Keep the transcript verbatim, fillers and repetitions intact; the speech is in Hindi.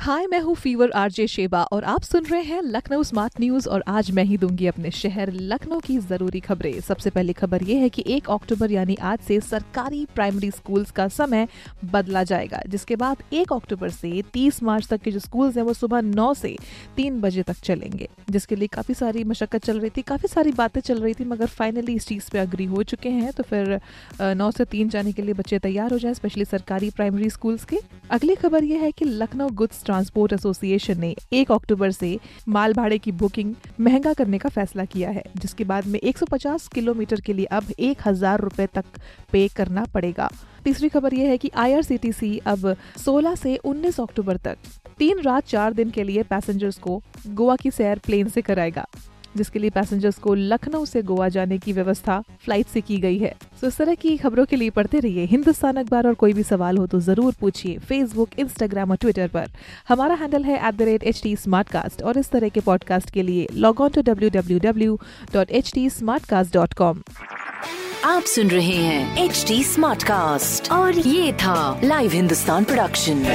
हाय, मैं हूँ फीवर आरजे शेबा और आप सुन रहे हैं लखनऊ स्मार्ट न्यूज और आज मैं ही दूंगी अपने शहर लखनऊ की जरूरी खबरें। सबसे पहली खबर ये है कि एक अक्टूबर यानी आज से सरकारी प्राइमरी स्कूल्स का समय बदला जाएगा, जिसके बाद एक अक्टूबर से तीस मार्च तक के जो स्कूल्स हैं वो सुबह नौ से तीन बजे तक चलेंगे, जिसके लिए काफ़ी सारी मशक्कत चल रही थी, काफ़ी सारी बातें चल रही थी, मगर फाइनली इस चीज़ पर अग्री हो चुके हैं। तो फिर नौ से तीन जाने के लिए बच्चे तैयार हो जाए, स्पेशली सरकारी प्राइमरी स्कूल्स के। अगली खबर ये है कि लखनऊ गुड्स ट्रांसपोर्ट एसोसिएशन ने एक अक्टूबर से माल भाड़े की बुकिंग महंगा करने का फैसला किया है, जिसके बाद में एक सौ पचास किलोमीटर के लिए अब एक हजार रुपए तक पे करना पड़ेगा। तीसरी खबर यह है कि I R C T C अब सोलह से उन्नीस अक्टूबर तक तीन रात चार दिन के लिए पैसेंजर्स को गोवा की सैर प्लेन से कराएगा, जिसके लिए पैसेंजर्स को लखनऊ से गोवा जाने की व्यवस्था फ्लाइट से की गई है। तो इस तरह की खबरों के लिए पढ़ते रहिए हिंदुस्तान अखबार और कोई भी सवाल हो तो जरूर पूछिए फेसबुक, इंस्टाग्राम और ट्विटर पर। हमारा हैंडल है at the rate H T smart cast और इस तरह के पॉडकास्ट के लिए log on to W W W dot H T smart cast dot com. आप सुन रहे हैं एच टी स्मार्ट कास्ट और ये था लाइव हिंदुस्तान प्रोडक्शन।